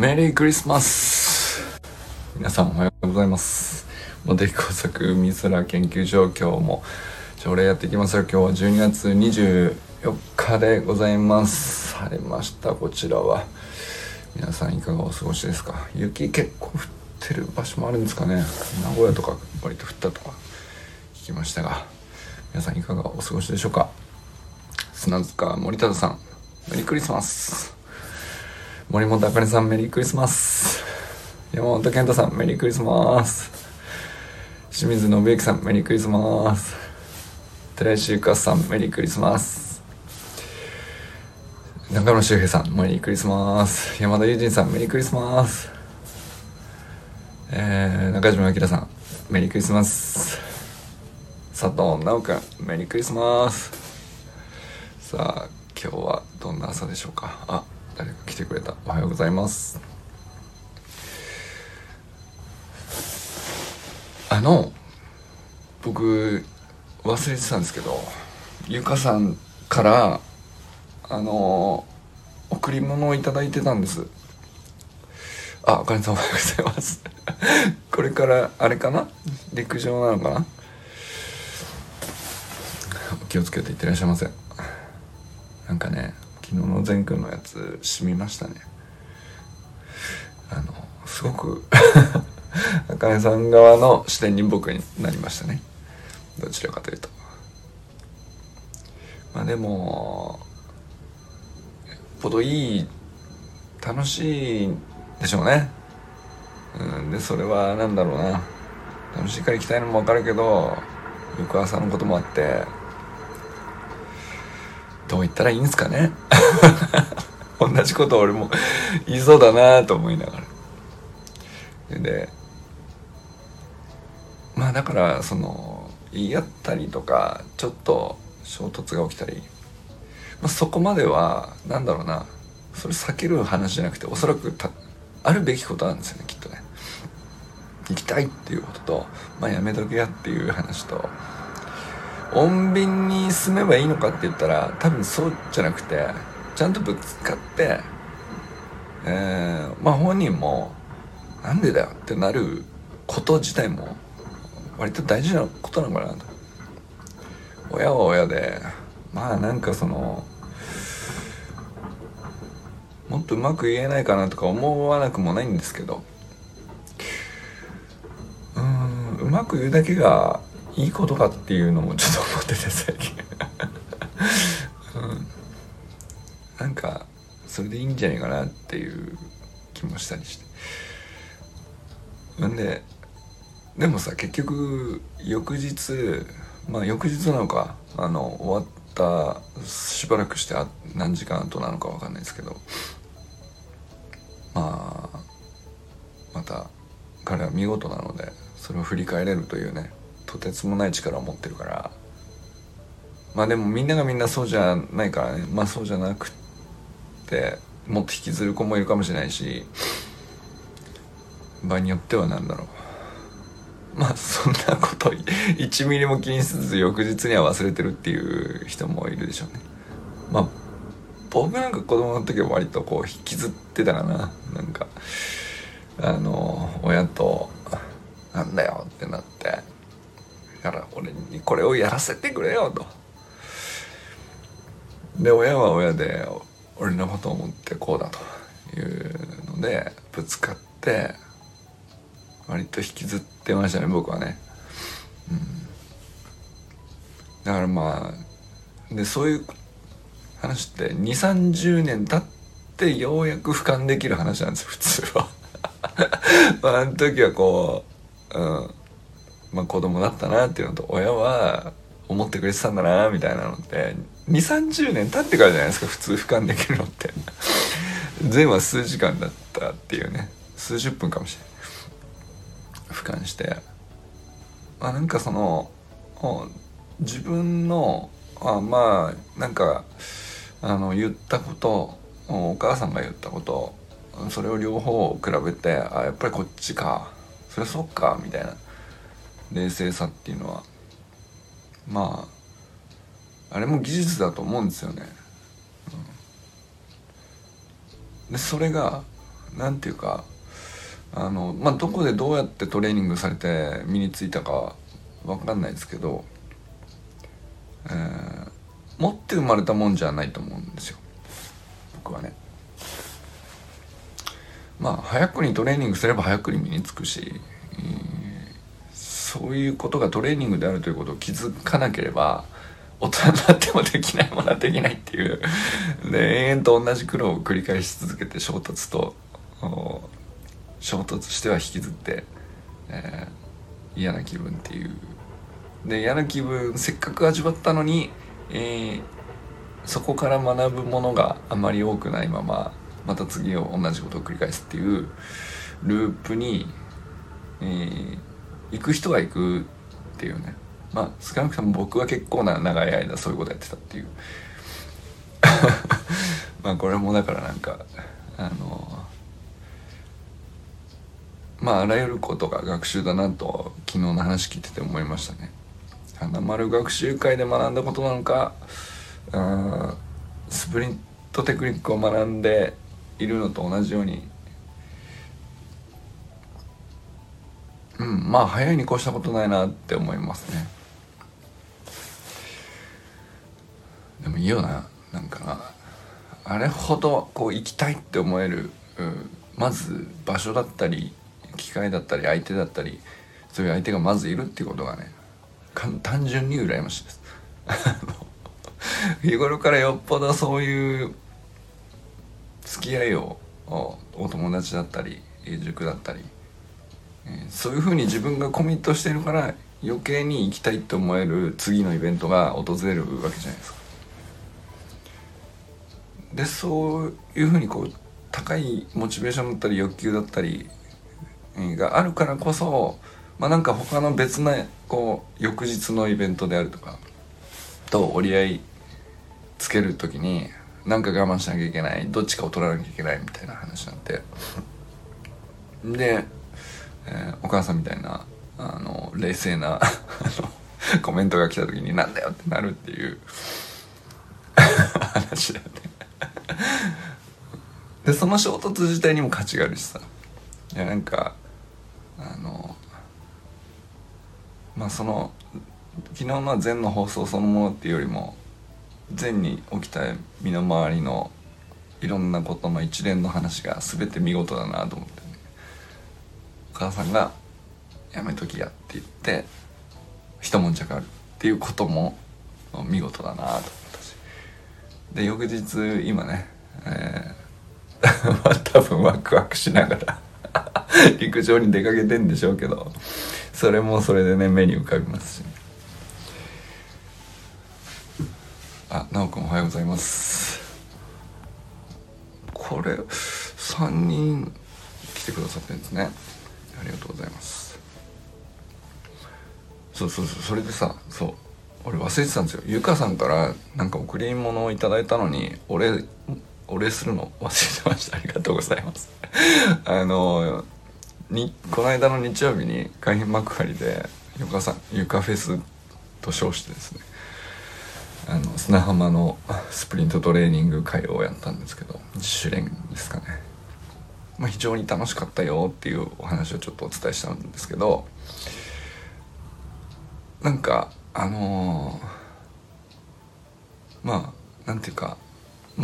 メリークリスマス。皆さんおはようございます。茂木耕作海空研究所、今日も朝礼やっていきますよ。今日は12月24日でございます。晴れました。こちらは皆さんいかがお過ごしですか？雪結構降ってる場所もあるんですかね。名古屋とか割と降ったとか聞きましたが、皆さんいかがお過ごしでしょうか？砂塚森忠さん、メリークリスマス。森本あかねさん、メリークリスマス。山本健太さん、メリークリスマス。清水信之さん、メリークリスマス。寺石ゆかさん、メリークリスマス。中野周平さん、メリークリスマス。山田友人さん、メリークリスマス。中島明さん、メリークリスマス。佐藤直君、メリークリスマス。さあ、今日はどんな朝でしょうか。あ、誰か来てくれた。おはようございます。僕忘れてたんですけど、ゆかさんから贈り物をいただいてたんです。あかねさん、おはようございます。これからあれかな、陸上なのかな。お気をつけていってらっしゃいませ。なんかね、昨日の善くんのやつ染みましたね。すごくあかねさん側の視点に僕になりましたね。どちらかというと、まあでもよっぽどいい、楽しいでしょうね。うんで、それはなんだろうな、楽しいから行きたいのも分かるけど、翌朝のこともあって、どう言ったらいいんですかね。同じことを俺も言いそうだなと思いながら。で、まあだから、言い合ったりとか、ちょっと衝突が起きたり、まあ、そこまではなんだろうな、それ避ける話じゃなくて、おそらくあるべきことなんですよね、きっとね。行きたいっていうことと、まあやめとけやっていう話と、穏便に進めばいいのかって言ったら、多分そうじゃなくて、ちゃんとぶつかって、まあ本人もなんでだよってなること自体も割と大事なことなのかなと。親は親で、まあなんかもっとうまく言えないかなとか思わなくもないんですけど、うまく言うだけがいいことかっていうのもちょっと思ってて最近。なんかそれでいいんじゃないかなっていう気もしたりして。でもさ、結局翌日、まあ翌日なのか、終わったしばらくして何時間後なのか分かんないですけど、まあまた彼は見事なので、それを振り返れるというね、とてつもない力を持ってるから。まあでもみんながみんなそうじゃないからね。まあそうじゃなくて、もっと引きずる子もいるかもしれないし、場合によってはなんだろう、まあそんなこと1ミリも気にせず翌日には忘れてるっていう人もいるでしょうね。まあ僕なんか子供の時は割とこう引きずってたかな。なんか親となんだよってなって、だから俺にこれをやらせてくれよと。で、親は親で俺のことを思ってこうだというのでぶつかって、割と引きずってましたね、僕はね。だからまあで、そういう話って 2,30 年経ってようやく俯瞰できる話なんですよ、普通は。まあ、あの時はこう、まあ、子供だったなっていうのと、親は思ってくれてたんだなみたいなのって 2,30 年経ってからじゃないですか、普通俯瞰できるのって。前は数時間だったっていうね、数十分かもしれない、俯瞰して。まあなんか自分のまあなんか言ったこと、お母さんが言ったこと、それを両方比べて、あ、やっぱりこっちか、それそっかみたいな冷静さっていうのは、まああれも技術だと思うんですよね。で、それがなんていうかどこでどうやってトレーニングされて身についたかわかんないですけど、持って生まれたもんじゃないと思うんですよ僕はね。早くにトレーニングすれば早くに身につくし、そういうことがトレーニングであるということを気づかなければ大人になってもできないものはできないっていうで、延々と同じ苦労を繰り返し続けて衝突しては引きずって、嫌な気分っていうで、嫌な気分せっかく味わったのに、そこから学ぶものがあまり多くないまままた次を同じことを繰り返すっていうループに、行く人は行くっていうね。少なくとも僕は結構な長い間そういうことやってたっていうこれもだからあらゆることが学習だなと昨日の話聞いてて思いましたね。花丸学習会で学んだことなのか、スプリントテクニックを学んでいるのと同じように、早いに越したことないなって思いますね。でもいいよな、あれほど行きたいって思える、まず場所だったり機会だったり相手だったり、そういう相手がまずいるっていうことがね、単純に羨ましいです日頃からよっぽどそういう付き合いをお友達だったり塾だったり、そういうふうに自分がコミットしてるから余計に行きたいと思える次のイベントが訪れるわけじゃないですか。で、そういうふうに高いモチベーションだったり欲求だったりがあるからこそ、他の別な翌日のイベントであるとかと折り合いつけるときに我慢しなきゃいけない、どっちかを取らなきゃいけないみたいな話になってで、お母さんみたいな冷静なコメントが来た時になんだよってなるっていう話だよねで、その衝突自体にも価値があるしさ、昨日の禅の放送そのものっていうよりも、禅に起きた身の回りのいろんなことの一連の話が全て見事だなと思って、お母さんがやめときやって言って一悶着あるっていうことも見事だなと思ったし、で翌日今ね、多分ワクワクしながら陸上に出かけてんでしょうけど、それもそれでね目に浮かびますし、ね、なおくんおはようございます。これ3人来てくださってるんですね、ありがとうございます。そうそれでさ、俺忘れてたんですよ。ゆかさんから贈り物をいただいたのにお礼するの忘れてました。ありがとうございますこの間の日曜日に開閉幕張でゆかフェスと称してですね、砂浜のスプリントトレーニング会をやったんですけど、自主練ですかね。非常に楽しかったよっていうお話をちょっとお伝えしたんですけど、マ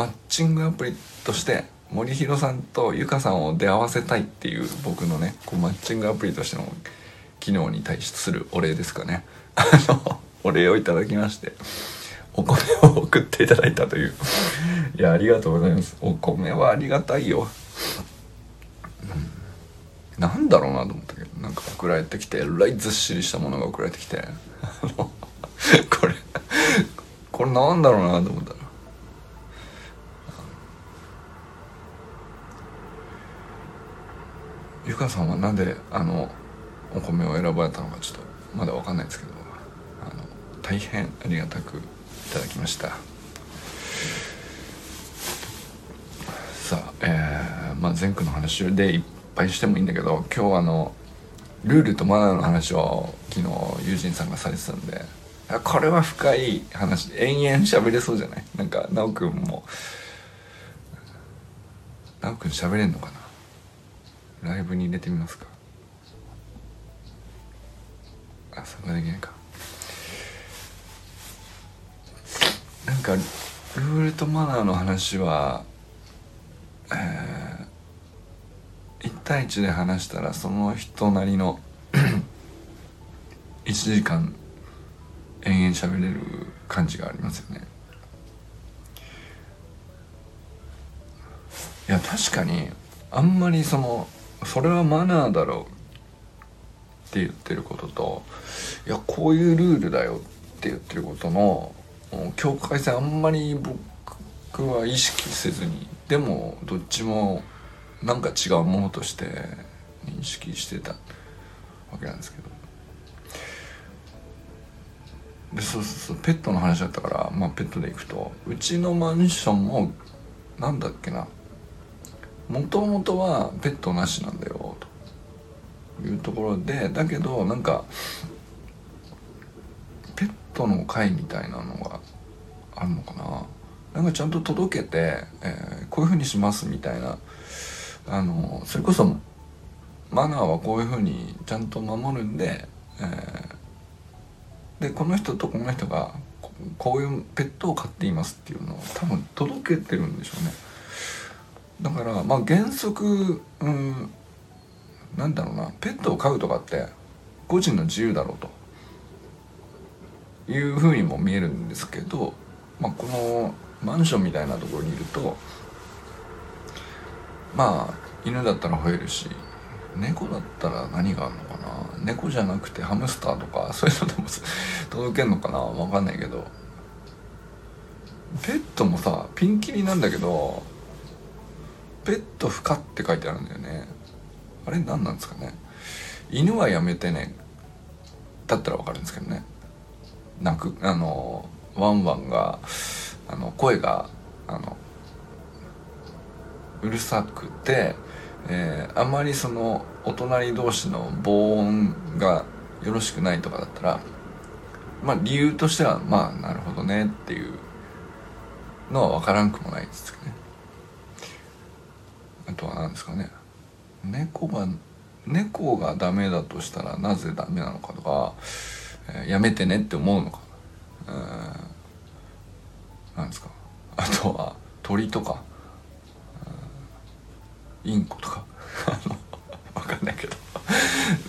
ッチングアプリとして森弘さんとゆかさんを出会わせたいっていう僕のね、マッチングアプリとしての機能に対するお礼ですかねお礼をいただきまして、お米を送っていただいたといういや、ありがとうございます。お米はありがたいよなんだろうなと思ったけど、送られてきて、ずっしりしたものが送られてきてこれなんだろうなと思ったら、ゆかさんはなんでお米を選ばれたのかちょっとまだ分かんないですけど、大変ありがたくいただきました。さあ、前回の話でいっぱいしてもいいんだけど、今日ルールとマナーの話を昨日友人さんがされてたんで、これは深い話、延々喋れそうじゃない？なおくんも、なおくん喋れんのかな？ライブに入れてみますか。あ、参加できないか。なんかルールとマナーの話は、1対1で話したらその人なりの1時間延々喋れる感じがありますよね。いや確かにあんまりそれはマナーだろうって言ってることと、いやこういうルールだよって言ってることの境界線あんまり僕は意識せずに、でもどっちもなんか違うものとして認識してたわけなんですけど、でそうペットの話だったから、まあ、ペットで行くとうちのマンションもなんだっけな、もともとはペットなしなんだよというところで、だけどなんかペットの会みたいなのがあるのかな、なんかちゃんと届けて、こういうふうにしますみたいな、それこそマナーはこういうふうにちゃんと守るんで、でこの人とこの人がこういうペットを飼っていますっていうのを多分届けてるんでしょうね。だからまあ原則、なんだろうな、ペットを飼うとかって個人の自由だろうというふうにも見えるんですけど、まあ、このマンションみたいなところにいると、まあ犬だったら吠えるし、猫だったら何があるのかな、猫じゃなくてハムスターとかそういうのでも届けるのかな、分かんないけど、ペットもさピンキリなんだけどペット不可って書いてあるんだよね。あれ何なんですかね。犬はやめてねだったら分かるんですけどね、泣くワンワンが声がうるさくて、あまりお隣同士の防音がよろしくないとかだったら、まあ理由としてはまあなるほどねっていうのは分からんくもないですけどね。あとは何ですかね、猫がダメだとしたらなぜダメなのかとか、やめてねって思うのか、なんですか、あとは鳥とかインコとか分かんないけど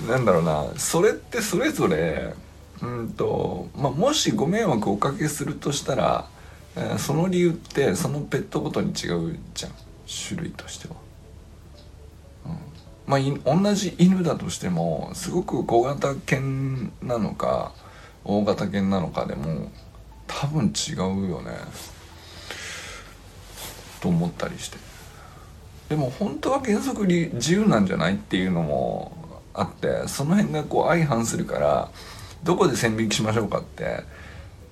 なんだろうな、それってそれぞれまあ、もしご迷惑をおかけするとしたら、その理由ってそのペットごとに違うじゃん、種類としては、まあ同じ犬だとしてもすごく小型犬なのか大型犬なのかでも多分違うよねと思ったりして、でも本当は原則自由なんじゃないっていうのもあって、その辺がこう相反するからどこで線引きしましょうかって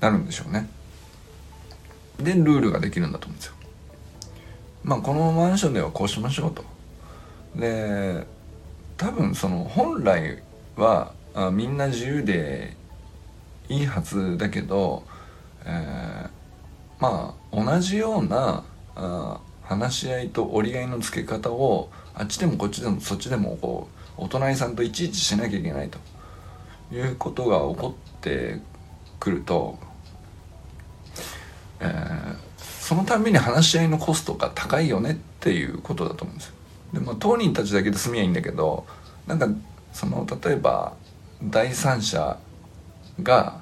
なるんでしょうね。でルールができるんだと思うんですよ。まあこのマンションではこうしましょうと。で多分本来はみんな自由でいいはずだけど、まあ同じような話し合いと折り合いのつけ方をあっちでもこっちでもそっちでもこうお隣さんといちいちしなきゃいけないということが起こってくると、そのために話し合いのコストが高いよねっていうことだと思うんですよ。で、まあ、当人たちだけで済みゃいいんだけど、なんか例えば第三者が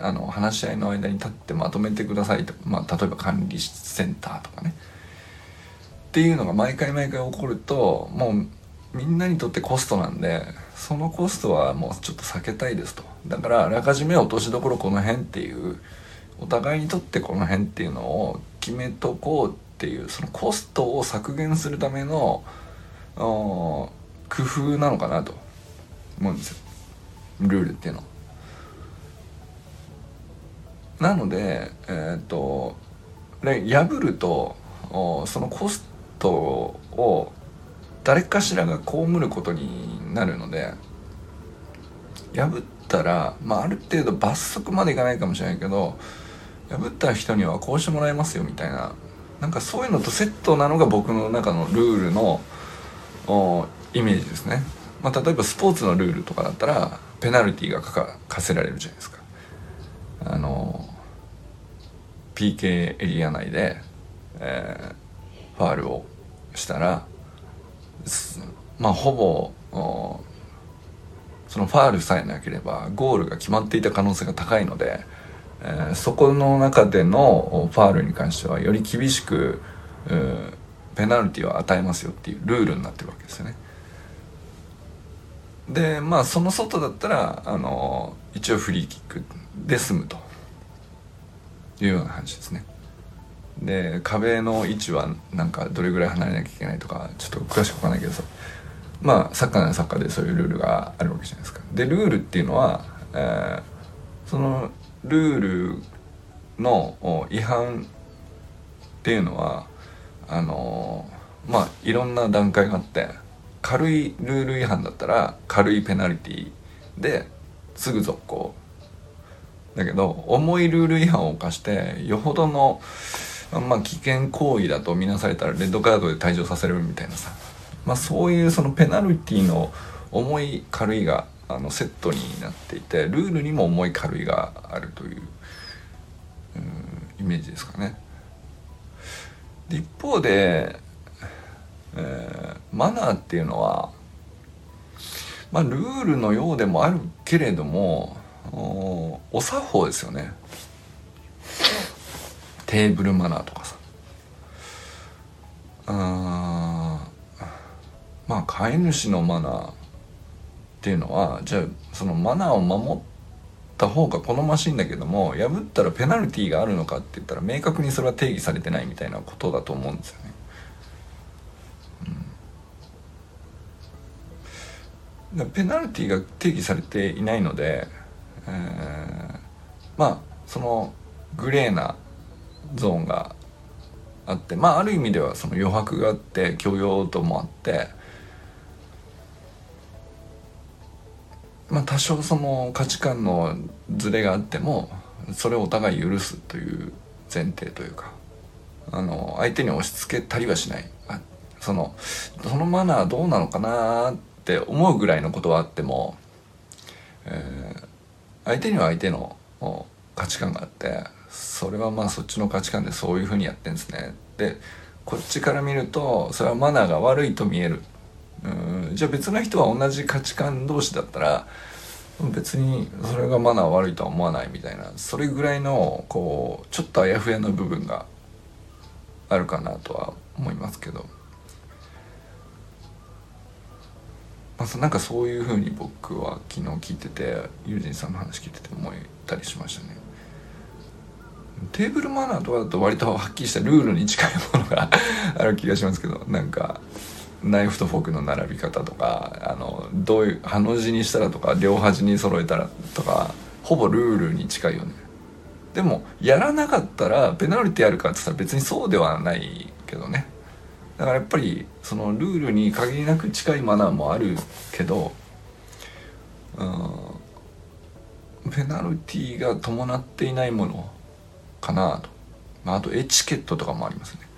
話し合いの間に立ってまとめてくださいと、まあ、例えば管理センターとかねっていうのが毎回起こると、もうみんなにとってコストなんで、そのコストはもうちょっと避けたいですと。だからあらかじめ落としどころこの辺っていう、お互いにとってこの辺っていうのを決めとこうっていう、そのコストを削減するための工夫なのかなと思うんですよ、ルールっていうのなので、破るとそのコストを誰かしらが被ることになるので、破ったら、まあ、ある程度罰則までいかないかもしれないけど、破った人にはこうしてもらえますよみたいな、なんかそういうのとセットなのが僕の中のルールのイメージですね。まあ、例えばスポーツのルールとかだったらペナルティーが課せられるじゃないですか。PK エリア内で、ファウルをしたら、まあ、ほぼそのファウルさえなければゴールが決まっていた可能性が高いので、そこの中でのファウルに関してはより厳しくペナルティを与えますよっていうルールになってるわけですよね。で、まあその外だったら一応フリーキックで済むというような話ですね。で、壁の位置はなんかどれぐらい離れなきゃいけないとかちょっと詳しくわかんないけどさ、まあサッカーならサッカーでそういうルールがあるわけじゃないですか。で、ルールっていうのは、そのルールの違反っていうのはまあいろんな段階があって、軽いルール違反だったら軽いペナルティですぐ続行だけど、重いルール違反を犯してよほどの、まあ、危険行為だと見なされたらレッドカードで退場させるみたいなさ、まあ、そういうそのペナルティの重い軽いがセットになっていて、ルールにも重い軽いがあるという、イメージですかね。で、一方で、マナーっていうのは、まあ、ルールのようでもあるけれども お作法ですよね。テーブルマナーとかさ、まあ飼い主のマナーっていうのは、じゃあそのマナーを守った方が好ましいんだけども、破ったらペナルティーがあるのかって言ったら明確にそれは定義されてないみたいなことだと思うんですよね。うん、ペナルティーが定義されていないので、まあそのグレーなゾーンがあって、まあある意味ではその余白があって許容度もあって。まあ、多少その価値観のズレがあってもそれをお互い許すという前提というか、相手に押し付けたりはしない、そのマナーどうなのかなって思うぐらいのことはあっても、相手には相手の価値観があって、それはまあそっちの価値観でそういうふうにやってんですね。で、こっちから見るとそれはマナーが悪いと見える。じゃあ別の人は同じ価値観同士だったら別にそれがマナー悪いとは思わないみたいな、それぐらいのこうちょっとあやふやな部分があるかなとは思いますけど、まあ、なんかそういうふうに僕は昨日聞いてて、友人さんの話聞いてて思ったりしましたね。テーブルマナーとかだと割とはっきりしたルールに近いものがある気がしますけど、なんかナイフとフォークの並び方とか、どういうハの字にしたらとか両端に揃えたらとか、ほぼルールに近いよね。でもやらなかったらペナルティあるかって言ったら別にそうではないけどね。だからやっぱりそのルールに限りなく近いマナーもあるけど、ペナルティが伴っていないものかなと、まあ、あとエチケットとかもありますね。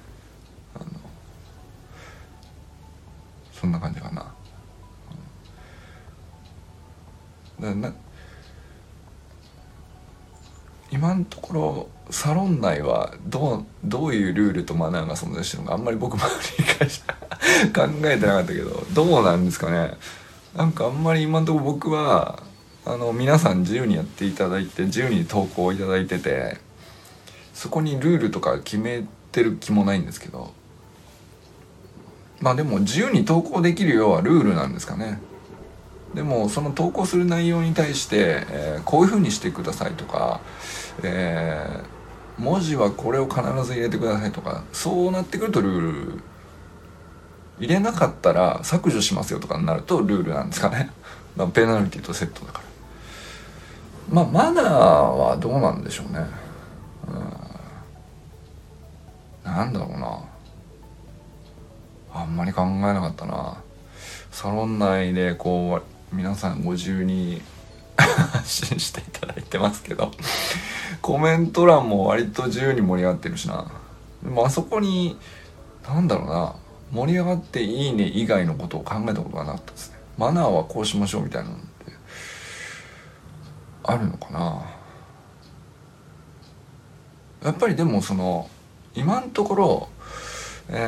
そんな感じかな。今のところサロン内はどういうルールとマナーが存在してるのかあんまり僕も理解した考えてなかったけど、どうなんですかね。なんかあんまり今のところ僕は皆さん自由にやっていただいて、自由に投稿いただいてて、そこにルールとか決めてる気もないんですけど、まあでも自由に投稿できるようはルールなんですかね。でもその投稿する内容に対して、こういう風にしてくださいとか、文字はこれを必ず入れてくださいとか、そうなってくるとルール、入れなかったら削除しますよとかになるとルールなんですかね。まあペナルティとセットだから、まあマナーはどうなんでしょうね。なんだろうな、あんまり考えなかったな。サロン内でこう皆さんご自由に発信していただいてますけど、コメント欄も割と自由に盛り上がってるしな。でもあそこになんだろうな、盛り上がっていいね以外のことを考えたことがなかったですね。マナーはこうしましょうみたいなのってあるのかな。やっぱりでもその今のところ、人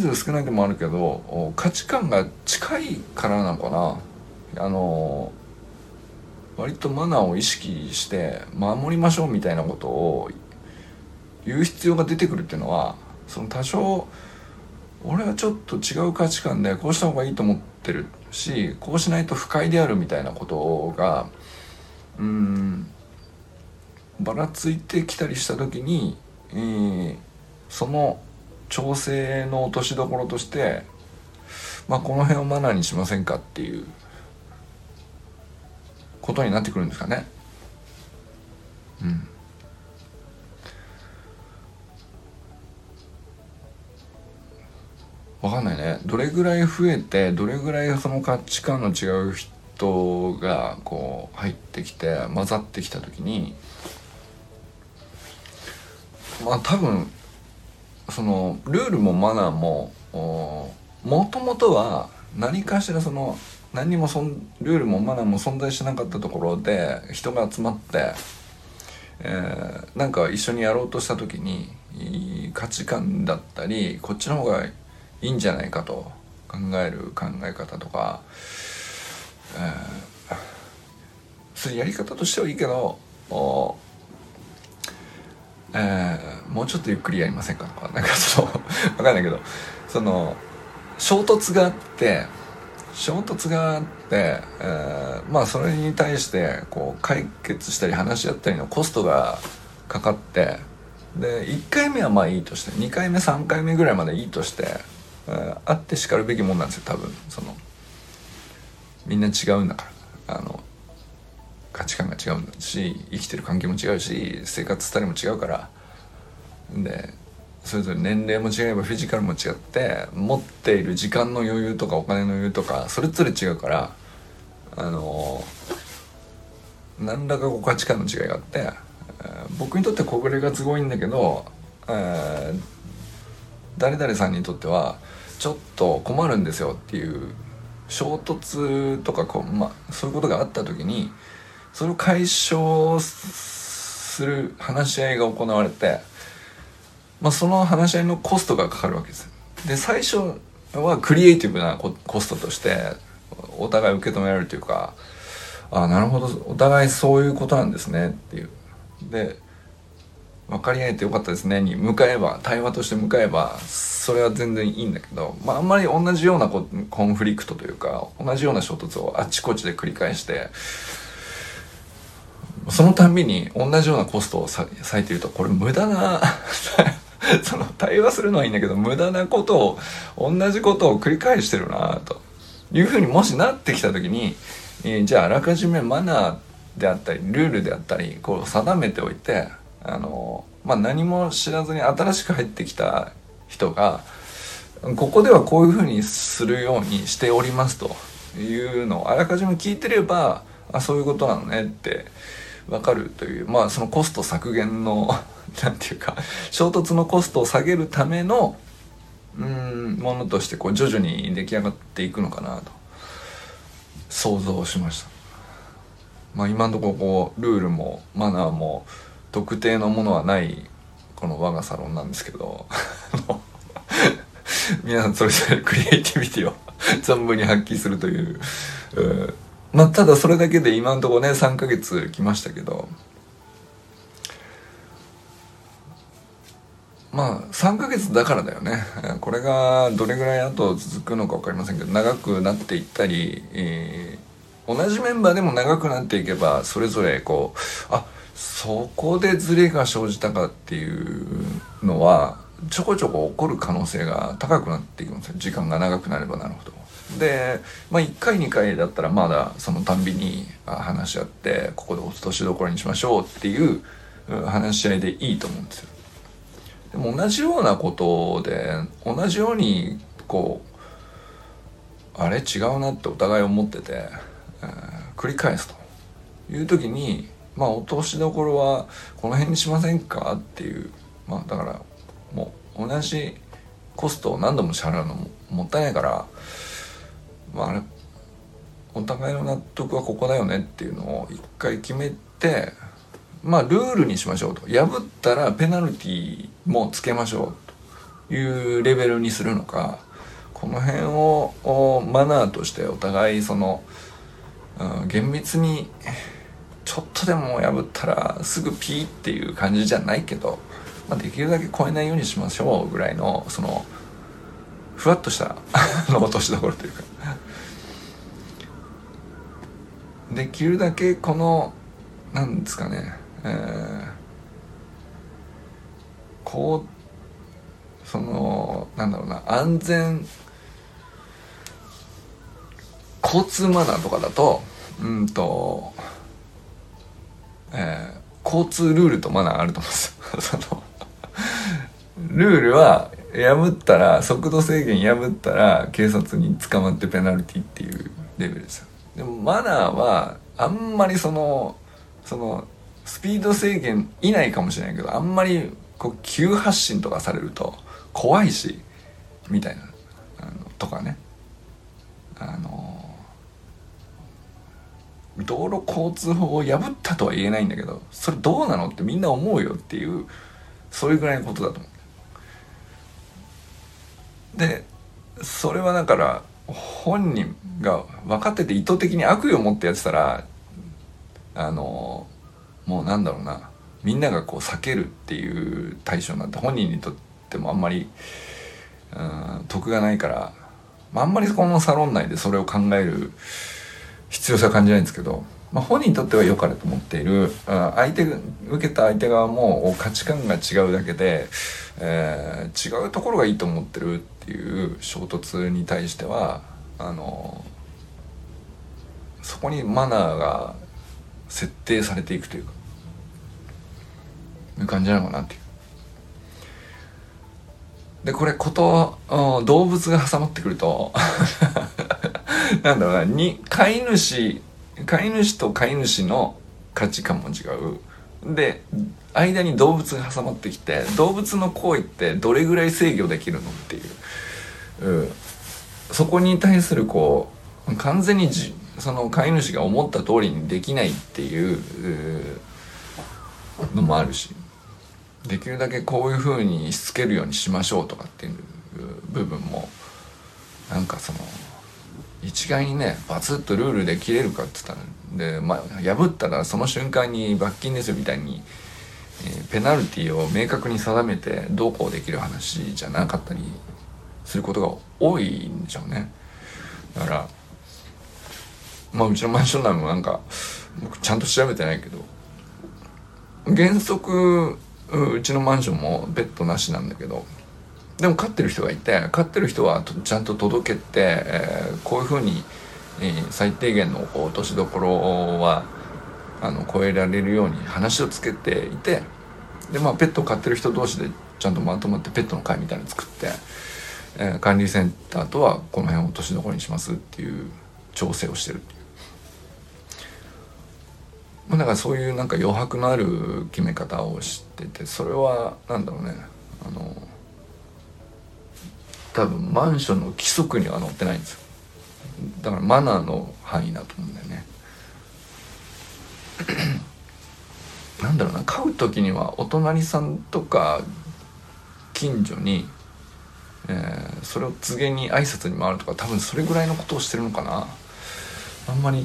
数少ないでもあるけど価値観が近いからなのかな。割とマナーを意識して守りましょうみたいなことを言う必要が出てくるっていうのは、その多少俺はちょっと違う価値観でこうした方がいいと思ってるし、こうしないと不快であるみたいなことがばらついてきたりした時に、その調整の落としどころとして、この辺をマナーにしませんかっていうことになってくるんですかね。わかんないね。どれぐらい増えて、どれぐらいその価値観の違う人がこう入ってきて混ざってきた時に、多分そのルールもマナーももともとは何かしらその何もルールもマナーも存在しなかったところで人が集まって、なんか一緒にやろうとした時に価値観だったり、こっちの方がいいんじゃないかと考える考え方とか、それやり方としてはいいけど、もうちょっとゆっくりやりませんかとか、なんかちょっと分かんないけど、その衝突があって、それに対してこう解決したり話し合ったりのコストがかかって、で1回目はいいとして、2回目3回目ぐらいまでいいとして、あってしかるべきもんなんですよ。多分そのみんな違うんだから、価値観が違うんだし、生きてる環境も違うし、生活スタイルも違うから、でそれぞれ年齢も違えばフィジカルも違って、持っている時間の余裕とかお金の余裕とかそれぞれ違うから、何らか価値観の違いがあって、僕にとっては小暮がすごいんだけど、誰々さんにとってはちょっと困るんですよっていう衝突とかそういうことがあった時に、それを解消する話し合いが行われて、その話し合いのコストがかかるわけです。で、最初はクリエイティブなコストとしてお互い受け止められるというか、あ、なるほど、お互いそういうことなんですねっていう。で、分かり合えてよかったですねに向かえば、対話として向かえばそれは全然いいんだけど、あんまり同じようなコンフリクトというか、同じような衝突をあちこちで繰り返して、そのたんびに同じようなコストを割いていると、これ無駄なその対話するのはいいんだけど、無駄なことを同じことを繰り返してるなというふうにもしなってきた時に、じゃああらかじめマナーであったりルールであったりこう定めておいて、何も知らずに新しく入ってきた人がここではこういうふうにするようにしておりますというのをあらかじめ聞いてれば、そういうことなのねって分かるという、そのコスト削減のなんていうか、衝突のコストを下げるためのものとしてこう徐々に出来上がっていくのかなと想像しました。今のところこうルールもマナーも特定のものはないこの我がサロンなんですけど皆さんそれぞれクリエイティビティを存分に発揮するという、ただそれだけで今のところね3ヶ月来ましたけど、3ヶ月だからだよね。これがどれぐらい後続くのか分かりませんけど、長くなっていったり、同じメンバーでも長くなっていけばそれぞれこうそこでズレが生じたかっていうのはちょこちょこ起こる可能性が高くなっていくんですよ。時間が長くなればなるほど。で、1回2回だったらまだそのたんびに話し合って、ここで落としどころにしましょうっていう話し合いでいいと思うんですよ。でも同じようなことで同じようにこうあれ違うなってお互い思ってて、繰り返すという時に、落としどころはこの辺にしませんかっていう、だからもう同じコストを何度も支払うのももったいないから、まあ、あれお互いの納得はここだよねっていうのを一回決めて、まあルールにしましょうと、破ったらペナルティもつけましょうというレベルにするのか、この辺をマナーとしてお互いその、厳密にちょっとでも破ったらすぐピーっていう感じじゃないけど、まあ、できるだけ超えないようにしましょうぐらいのそのふわっとした落としどころというか、できるだけこのなんですかね、こうそのなんだろうな、安全交通マナーとかだと、交通ルールとマナーあると思うんですよそのルールは破ったら速度制限破ったら警察に捕まってペナルティっていうレベルですよ。でもマナーはあんまりそのスピード制限以内かもしれないけど、あんまりこう急発進とかされると怖いしみたいなとかね、道路交通法を破ったとは言えないんだけど、それどうなのってみんな思うよっていう、それぐらいのことだと思う。でそれはだから本人が分かってて意図的に悪意を持ってやってたら、もうなんだろうな、みんながこう避けるっていう対象になって、本人にとってもあんまり得がないから、まあ、あんまりこのサロン内でそれを考える必要性は感じないんですけど、まあ、本人にとっては良かれと思っている、相手受けた相手側も価値観が違うだけで、違うところがいいと思ってるっていう衝突に対してはそこにマナーが設定されていくというかいう感じなのかなっていう。でこれ動物が挟まってくるとなんだろうな、飼い主と飼い主の価値観も違うで、間に動物が挟まってきて、動物の行為ってどれぐらい制御できるのっていう、そこに対するこう完全にその飼い主が思った通りにできないっていうのもあるし、できるだけこういう風にしつけるようにしましょうとかっていう部分も、なんかその一概にねバツッとルールで切れるかって言ったら、で、まあ、破ったらその瞬間に罰金ですよみたいに、ペナルティを明確に定めてどうこうできる話じゃなかったりすることが多いんでしょうね。だからまあうちのマンション内もなんか僕ちゃんと調べてないけど、原則うちのマンションもベッドなしなんだけど、でも飼ってる人がいて、飼ってる人はちゃんと届けて、こういうふうに、最低限の落としどころは超えられるように話をつけていて、でまあペットを飼ってる人同士でちゃんとまとまってペットの会みたいなの作って、管理センターとはこの辺を落としどころにしますっていう調整をしてるっていう、まあ、だからそういうなんか余白のある決め方をしてて、それはなんだろうね、多分マンションの規則には載ってないんですよ。だからマナーの範囲だと思うんだよねなんだろうな、飼う時にはお隣さんとか近所に、それを告げに挨拶に回るとか、多分それぐらいのことをしてるのかな。あんまり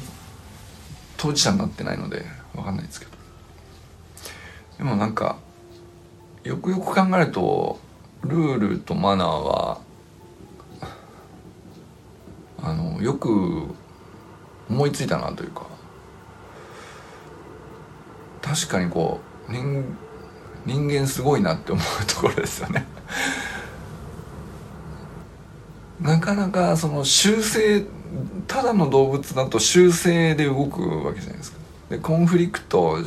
当事者になってないので分かんないですけど、でもなんかよくよく考えるとルールとマナーはよく思いついたなというか、確かにこう人間すごいなって思うところですよねなかなかその修正、ただの動物だと修正で動くわけじゃないですか。でコンフリクト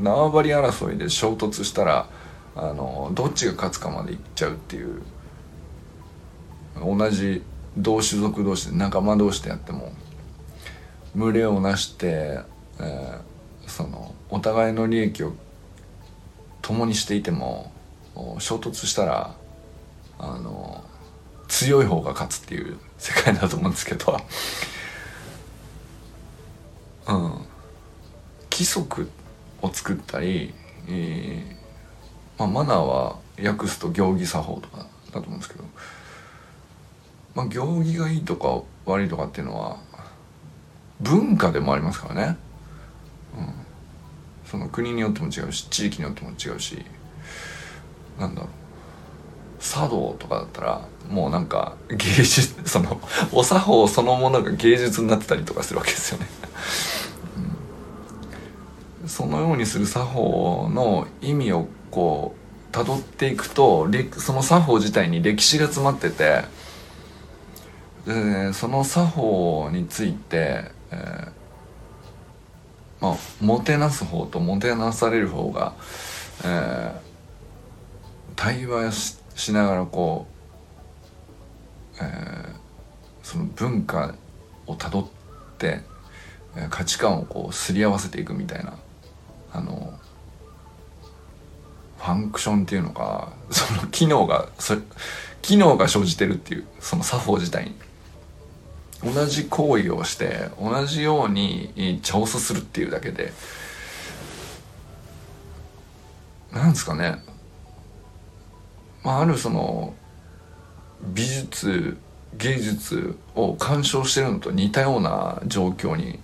縄張り争いで衝突したらどっちが勝つかまでいっちゃうっていう、同じ同種族同士で仲間同士でやっても群れをなして、そのお互いの利益を共にしていても衝突したら強い方が勝つっていう世界だと思うんですけど、うん、規則を作ったり、マナーは訳すと行儀作法とかだと思うんですけど、行儀がいいとか悪いとかっていうのは文化でもありますからね、その国によっても違うし地域によっても違うし、なんだろう、茶道とかだったらもうなんか芸術、そのお作法そのものが芸術になってたりとかするわけですよね、そのようにする作法の意味をこう辿っていくと、その作法自体に歴史が詰まってて、でその作法について、もてなす方ともてなされる方が、対話しながらこう、その文化をたどって価値観をこうすり合わせていくみたいな、ファンクションっていうのか、その機能が生じてるっていう、その作法自体に同じ行為をして同じように調査するっていうだけで、なんですかね、あるその美術芸術を鑑賞してるのと似たような状況に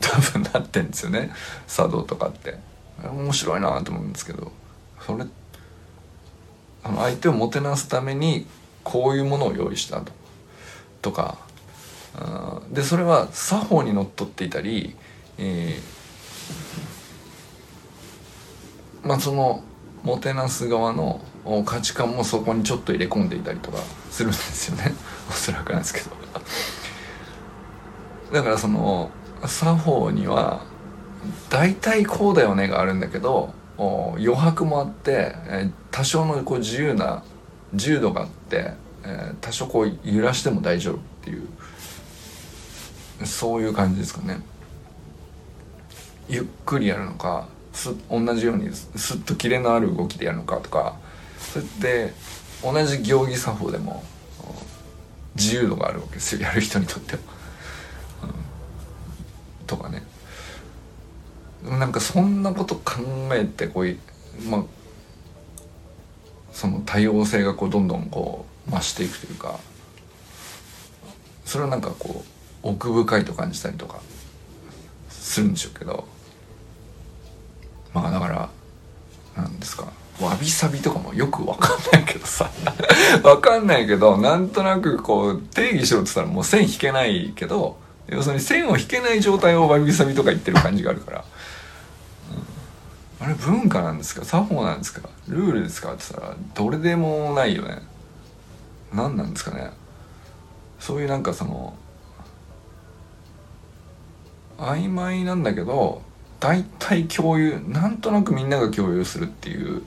多分なってんですよね、茶道とかって。面白いなと思うんですけど、それ相手をもてなすためにこういうものを用意したとかで、それは作法にのっとっていたり、そのもてなす側の価値観もそこにちょっと入れ込んでいたりとかするんですよねおそらくなんですけどだからその作法には大体こうだよねがあるんだけど、余白もあって多少のこう自由度があって、多少こう揺らしても大丈夫っていう、そういう感じですかね。ゆっくりやるのか、同じようにスッとキレのある動きでやるのかとか、それって同じ行儀作法でも自由度があるわけですよ、やる人にとっては、とかね。なんかそんなこと考えてこう、その多様性がこうどんどんこう増していくというか、それはなんかこう奥深いと感じたりとかするんでしょうけど、だからなんですか、わびさびとかもよくわかんないけどさわかんないけど、なんとなくこう定義しろって言ったらもう線引けないけど、要するに線を引けない状態をわびさびとか言ってる感じがあるから、あれ文化なんですか、作法なんですか、ルールですかって言ったらどれでもないよね。何なんですかね、そういうなんかその曖昧なんだけど大体共有、なんとなくみんなが共有するっていう、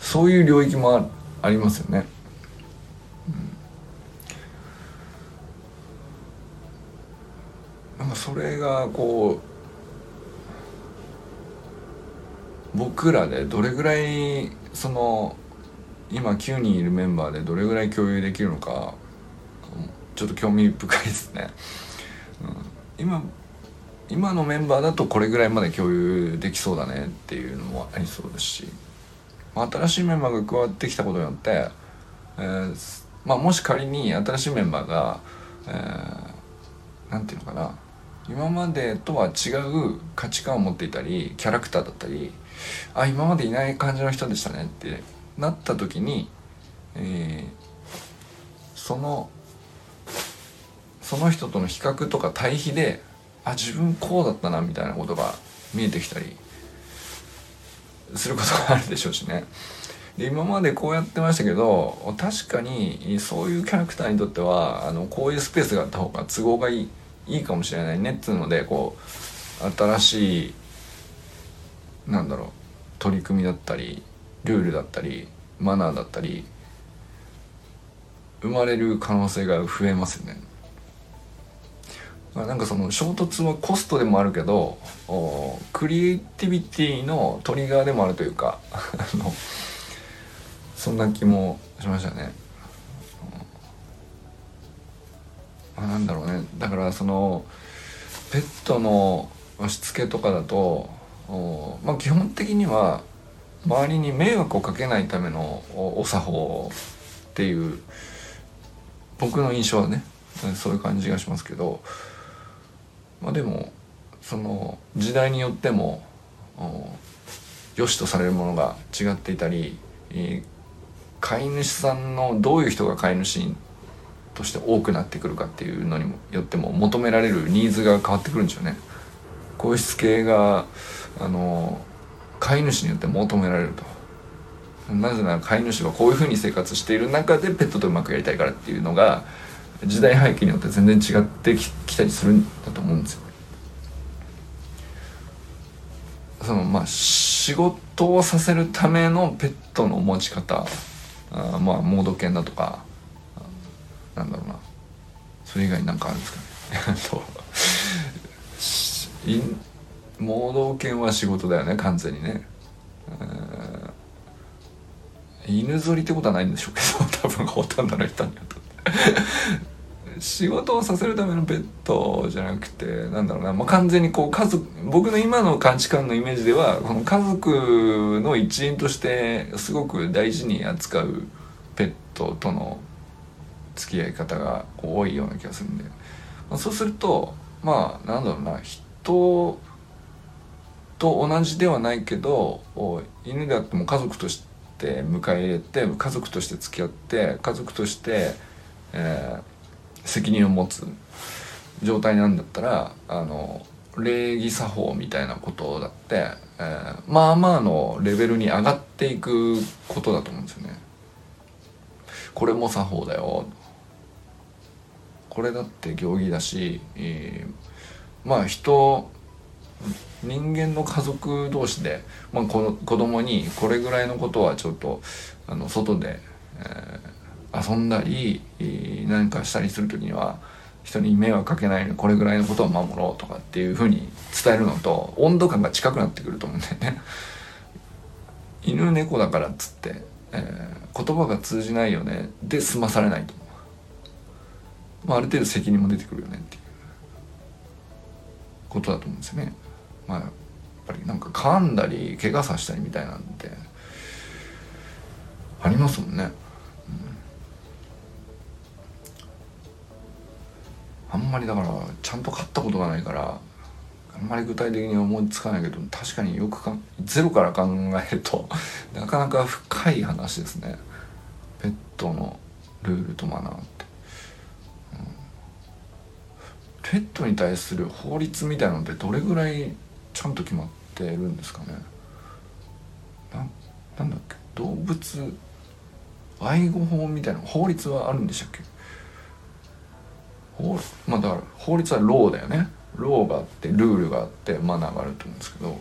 そういう領域もありますよね、それがこう僕らでどれぐらい、その今9人いるメンバーでどれぐらい共有できるのかちょっと興味深いですね、今のメンバーだとこれぐらいまで共有できそうだねっていうのもありそうですし、新しいメンバーが加わってきたことによって、もし仮に新しいメンバーが、なんていうのかな、今までとは違う価値観を持っていたりキャラクターだったり、今までいない感じの人でしたねってなった時に、その人との比較とか対比で自分こうだったなみたいなことが見えてきたりすることがあるでしょうしね。で今までこうやってましたけど、確かにそういうキャラクターにとってはこういうスペースがあった方が都合がいいかもしれないねっていうので、こう新しい取り組みだったりルールだったりマナーだったり生まれる可能性が増えますよね。なんかその衝突はコストでもあるけど、クリエイティビティのトリガーでもあるというかそんな気もしましたね。なんだろうね、だからそのペットのしつけとかだと、まあ、基本的には周りに迷惑をかけないためのお作法っていう僕の印象はねそういう感じがしますけど、まあ、でもその時代によっても良しとされるものが違っていたり、飼い主さんのどういう人が飼い主として多くなってくるかっていうのにもよっても求められるニーズが変わってくるんでしょうね。こういうしつけが飼い主によって求められると、なぜなら飼い主はこういうふうに生活している中でペットとうまくやりたいからっていうのが時代背景によって全然違ってきたりするんだと思うんですよ。そのまあ仕事をさせるためのペットの持ち方、まあ盲導犬だとかなんだろうな、それ以外なんかあるんですかね盲導犬は仕事だよね完全にね。犬ぞりってことはないんでしょうけど多分ほとんどの人には仕事をさせるためのペットじゃなくて、なんだろうな、まあ、完全にこう家族、僕の今の価値観のイメージではこの家族の一員としてすごく大事に扱うペットとの付き合い方が多いような気がするんで、まあ、そうするとまあなんだろうな、人と同じではないけど犬であっても家族として迎え入れて、家族として付き合って、家族として、責任を持つ状態なんだったら礼儀作法みたいなことだって、まあまあのレベルに上がっていくことだと思うんですよね。これも作法だよ、これだって行儀だし、まあ人間の家族同士で、まあ、子供にこれぐらいのことはちょっと外で、遊んだり何かしたりするときには人に迷惑かけないようにこれぐらいのことを守ろうとかっていうふうに伝えるのと温度感が近くなってくると思うんだよね。犬猫だからっつって、言葉が通じないよねで済まされないと、まあ、ある程度責任も出てくるよねっていうことだと思うんですよね。まあ、やっぱりなんか噛んだり怪我させたりみたいなんてありますもんね。あんまりだからちゃんと買ったことがないからあんまり具体的に思いつかないけど、確かによくゼロから考えるとなかなか深い話ですね、ペットのルールとマナーって、ペットに対する法律みたいなのってどれぐらいちゃんと決まってるんですかね。 なんだっけ、動物愛護法みたいな法律はあるんでしたっけ。まあ、だから法律はローだよね。ローがあってルールがあってマナーがあると思うんですけど、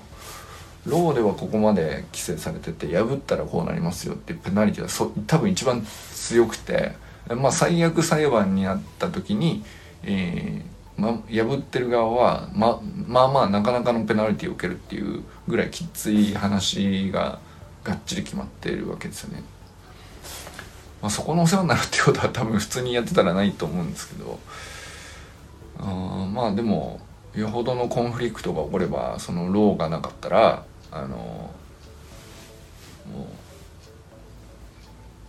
ローではここまで規制されてて破ったらこうなりますよっていうペナルティーが多分一番強くて、まあ、最悪裁判になった時に、破ってる側は まあまあなかなかのペナルティーを受けるっていうぐらいきつい話ががっちり決まっているわけですよね。まあ、そこのお世話になるってことは多分普通にやってたらないと思うんですけど、まあでもよほどのコンフリクトが起こればそのローがなかったらもう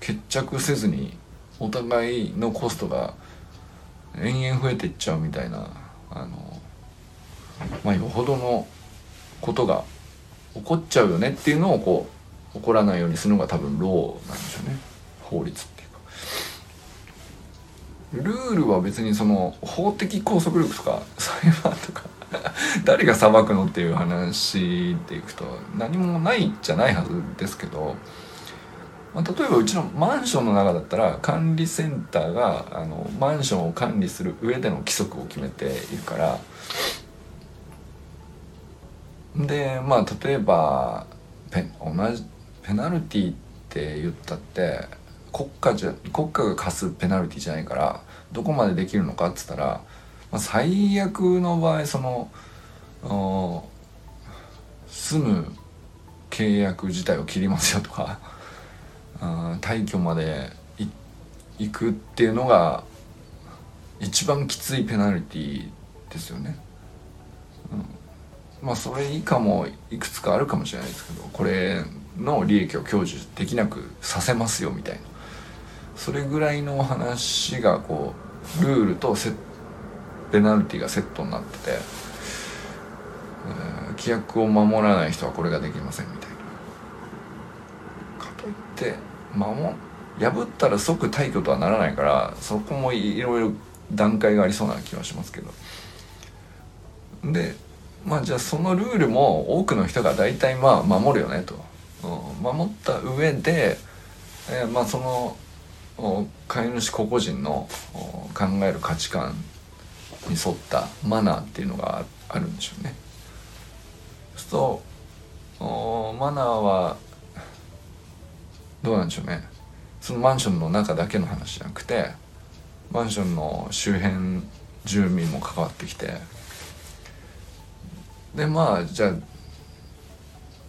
決着せずにお互いのコストが延々増えていっちゃうみたいな、まあよほどのことが起こっちゃうよねっていうのをこう起こらないようにするのが多分ローなんでしょうね。法律っていうかルールは別にその法的拘束力とか裁判とか誰が裁くのっていう話でいくと何もないじゃないはずですけど、まあ、例えばうちのマンションの中だったら管理センターがマンションを管理する上での規則を決めているから、でまあ例えば同じペナルティって言ったって国家が課すペナルティじゃないから、どこまでできるのかっつったら、まあ、最悪の場合その住む契約自体を切りますよとか退去まで行くっていうのが一番きついペナルティですよね、うん、まあそれ以下もいくつかあるかもしれないですけど、これの利益を享受できなくさせますよみたいな、それぐらいの話がこうルールとペナルティがセットになってて、規約を守らない人はこれができませんみたいな。かといって破ったら即退去とはならないから、そこもいろいろ段階がありそうな気はしますけど、でまあじゃあそのルールも多くの人が大体まあ守るよねと、守った上で、まあその飼い主個々人の考える価値観に沿ったマナーっていうのがあるんでしょうね。そうマナーはどうなんでしょうね、そのマンションの中だけの話じゃなくてマンションの周辺住民も関わってきて、でまあじゃあ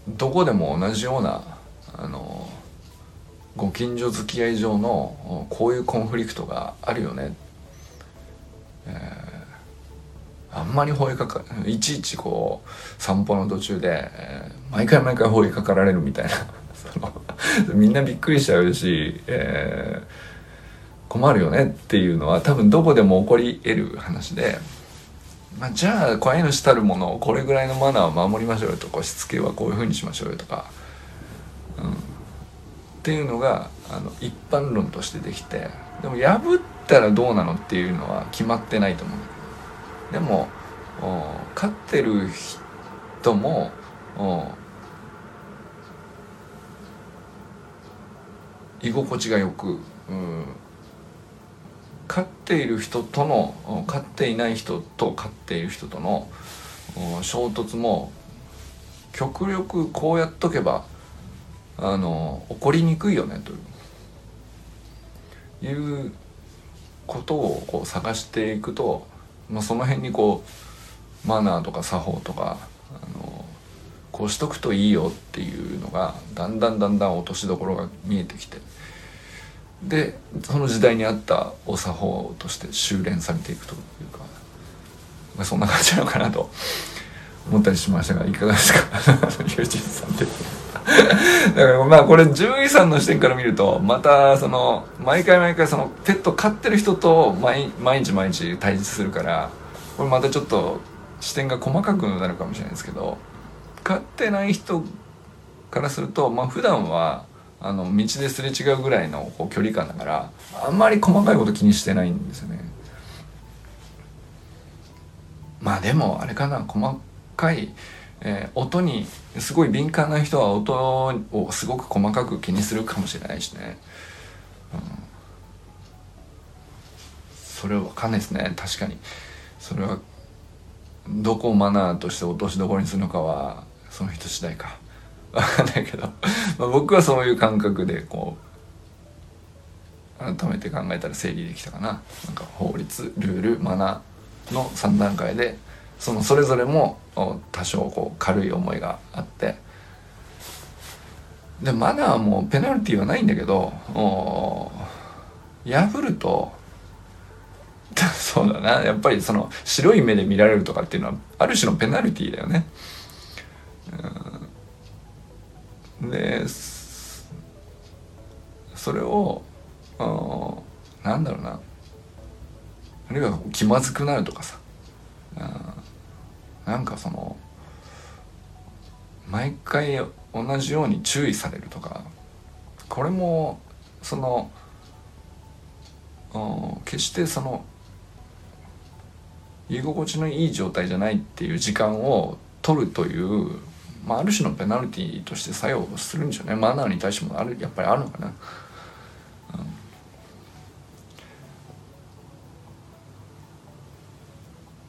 どこでも同じようなご近所付き合い上のこういうコンフリクトがあるよね、あんまりいちいちこう散歩の途中で、毎回吠えかかられるみたいなみんなびっくりしちゃうし、困るよねっていうのは多分どこでも起こり得る話で、まあ、じゃあ飼い主たるものをこれぐらいのマナーを守りましょうよとか、しつけはこういう風にしましょうよとか、っていうのが一般論としてできて、でも破ったらどうなのっていうのは決まってないと思う。でも飼ってる人も居心地がよく、飼っている人との飼っていない人と飼っている人との衝突も極力こうやっとけば起こりにくいよねということをこう探していくと、まあ、その辺にこうマナーとか作法とかこうしとくといいよっていうのがだんだん落としどころが見えてきて、でその時代に合ったお作法として修練されていくというか、まあ、そんな感じなのかなと思ったりしましたが、いかがですか友人さんでだからまあこれ獣医さんの視点から見ると、またその毎回そのペット飼ってる人と毎日対峙するから、これまたちょっと視点が細かくなるかもしれないですけど、飼ってない人からするとまあ普段は道ですれ違うぐらいのこう距離感だから、あんまり細かいこと気にしてないんですよね。まあでもあれかな、細かい音にすごい敏感な人は音をすごく細かく気にするかもしれないしね、それは分かんないですね。確かにそれはどこをマナーとして落としどころにするのかはその人次第か分かんないけどまあ僕はそういう感覚でこう改めて考えたら整理できたかな。なんか法律、ルール、マナーの3段階でそれぞれも多少こう軽い思いがあって、でマナーもペナルティはないんだけど、破るとそうだな、やっぱりその白い目で見られるとかっていうのはある種のペナルティだよね。でそれをなんだろうな、あるいは気まずくなるとかさ、なんかその毎回同じように注意されるとか、これもその決してその居心地のいい状態じゃないっていう時間を取るという、まあ、ある種のペナルティとして作用するんでしょうね。マナーに対してもやっぱりあるのかな、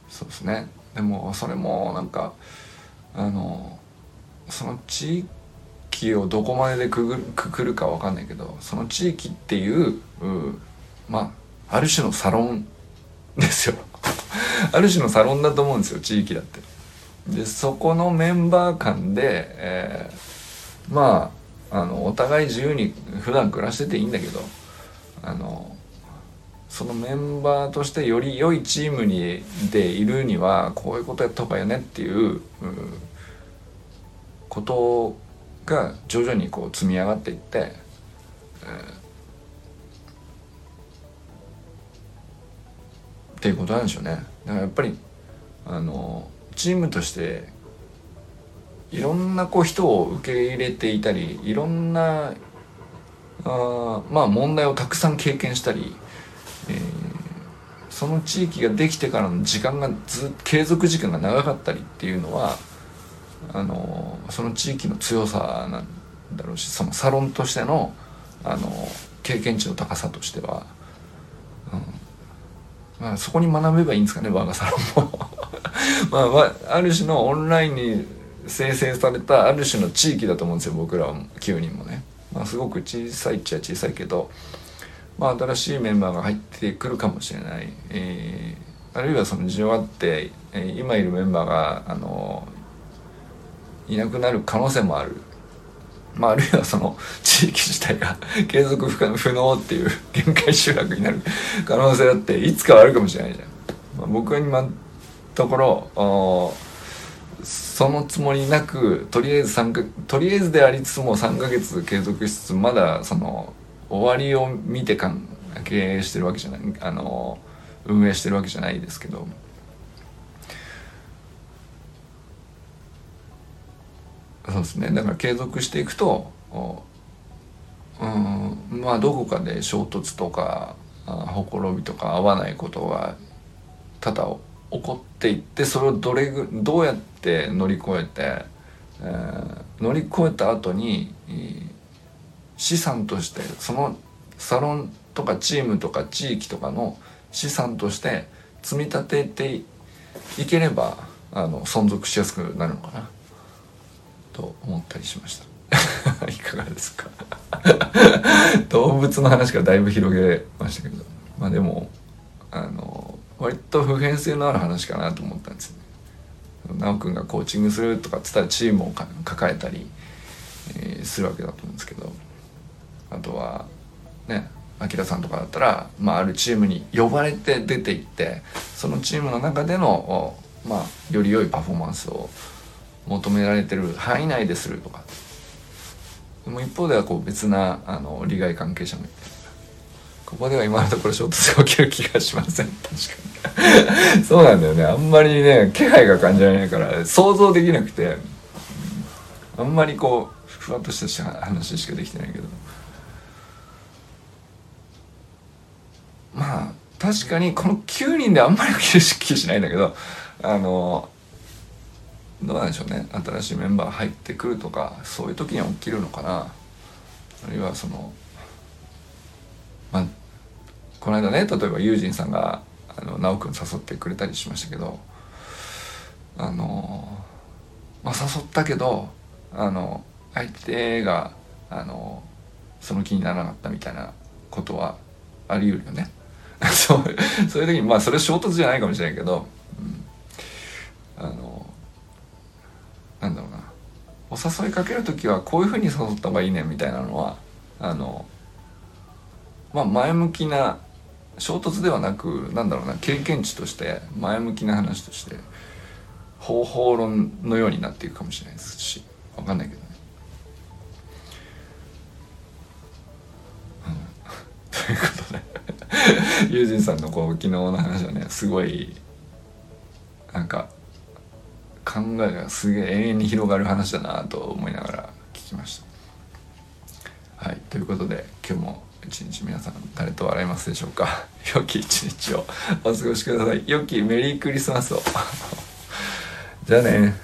そうですね。でもそれもなんかその地域をどこまででくくるかわかんないけど、その地域っていう、まあある種のサロンですよある種のサロンだと思うんですよ、地域だって。でそこのメンバー間で、まあお互い自由に普段暮らしてていいんだけど、そのメンバーとしてより良いチームにでいるにはこういうことやった方がいいよねっていうことが徐々にこう積み上がっていって、っていうことなんでしょうね。だからやっぱりチームとしていろんなこう人を受け入れていたり、いろんな問題をたくさん経験したり、その地域ができてからの時間が継続時間が長かったりっていうのはその地域の強さなんだろうし、そのサロンとしての、経験値の高さとしては、そこに学べばいいんですかね、我がサロンも、ある種のオンラインに生成されたある種の地域だと思うんですよ、僕らは9人もね、すごく小さいっちゃ小さいけど、新しいメンバーが入ってくるかもしれない、あるいはその事情があって、今いるメンバーがいなくなる可能性もある、あるいはその地域自体が継続不能っていう限界集落になる可能性だっていつかはあるかもしれないじゃん、僕は今のところそのつもりなくとりあえずでありつつも3ヶ月継続しつつ、まだその終わりを見て経営してるわけじゃない、運営してるわけじゃないですけど、そうですね。だから継続していくと、どこかで衝突とかほころびとか合わないことが多々起こっていって、それをどうやって乗り越えて、乗り越えた後に資産としてそのサロンとかチームとか地域とかの資産として積み立てていければ存続しやすくなるのかなと思ったりしましたいかがですか動物の話からだいぶ広げましたけど、でも割と普遍性のある話かなと思ったんですね。直くんがコーチングするとかって言ったらチームを抱えたりするわけだと思うんですけど、あとはね、あきらさんとかだったら、あるチームに呼ばれて出て行って、そのチームの中での、より良いパフォーマンスを求められてる範囲内でするとか、でも一方ではこう別な利害関係者もいて、ここでは今のところ衝突が起きる気がしません。確かにそうなんだよね、あんまりね気配が感じられないから想像できなくて、あんまりこうふわっとした話しかできてないけど、確かにこの9人であんまり気しないんだけど、どうなんでしょうね、新しいメンバー入ってくるとかそういう時には起きるのかな、あるいはそのこの間ね、例えば友人さんが直くん誘ってくれたりしましたけど、誘ったけど相手がその気にならなかったみたいなことはあり得るよねそういう時にそれ衝突じゃないかもしれないけど、なんだろうな、お誘いかける時はこういう風に誘った方がいいねみたいなのは前向きな衝突ではなく、なんだろうな、経験値として前向きな話として方法論のようになっていくかもしれないですし、分かんないけどね、ということで友人さんの昨日の話はね、すごいなんか考えがすげえ永遠に広がる話だなと思いながら聞きました。はい、ということで今日も一日皆さん誰と笑いますでしょうか。良き一日をお過ごしください。良きメリークリスマスをじゃあね。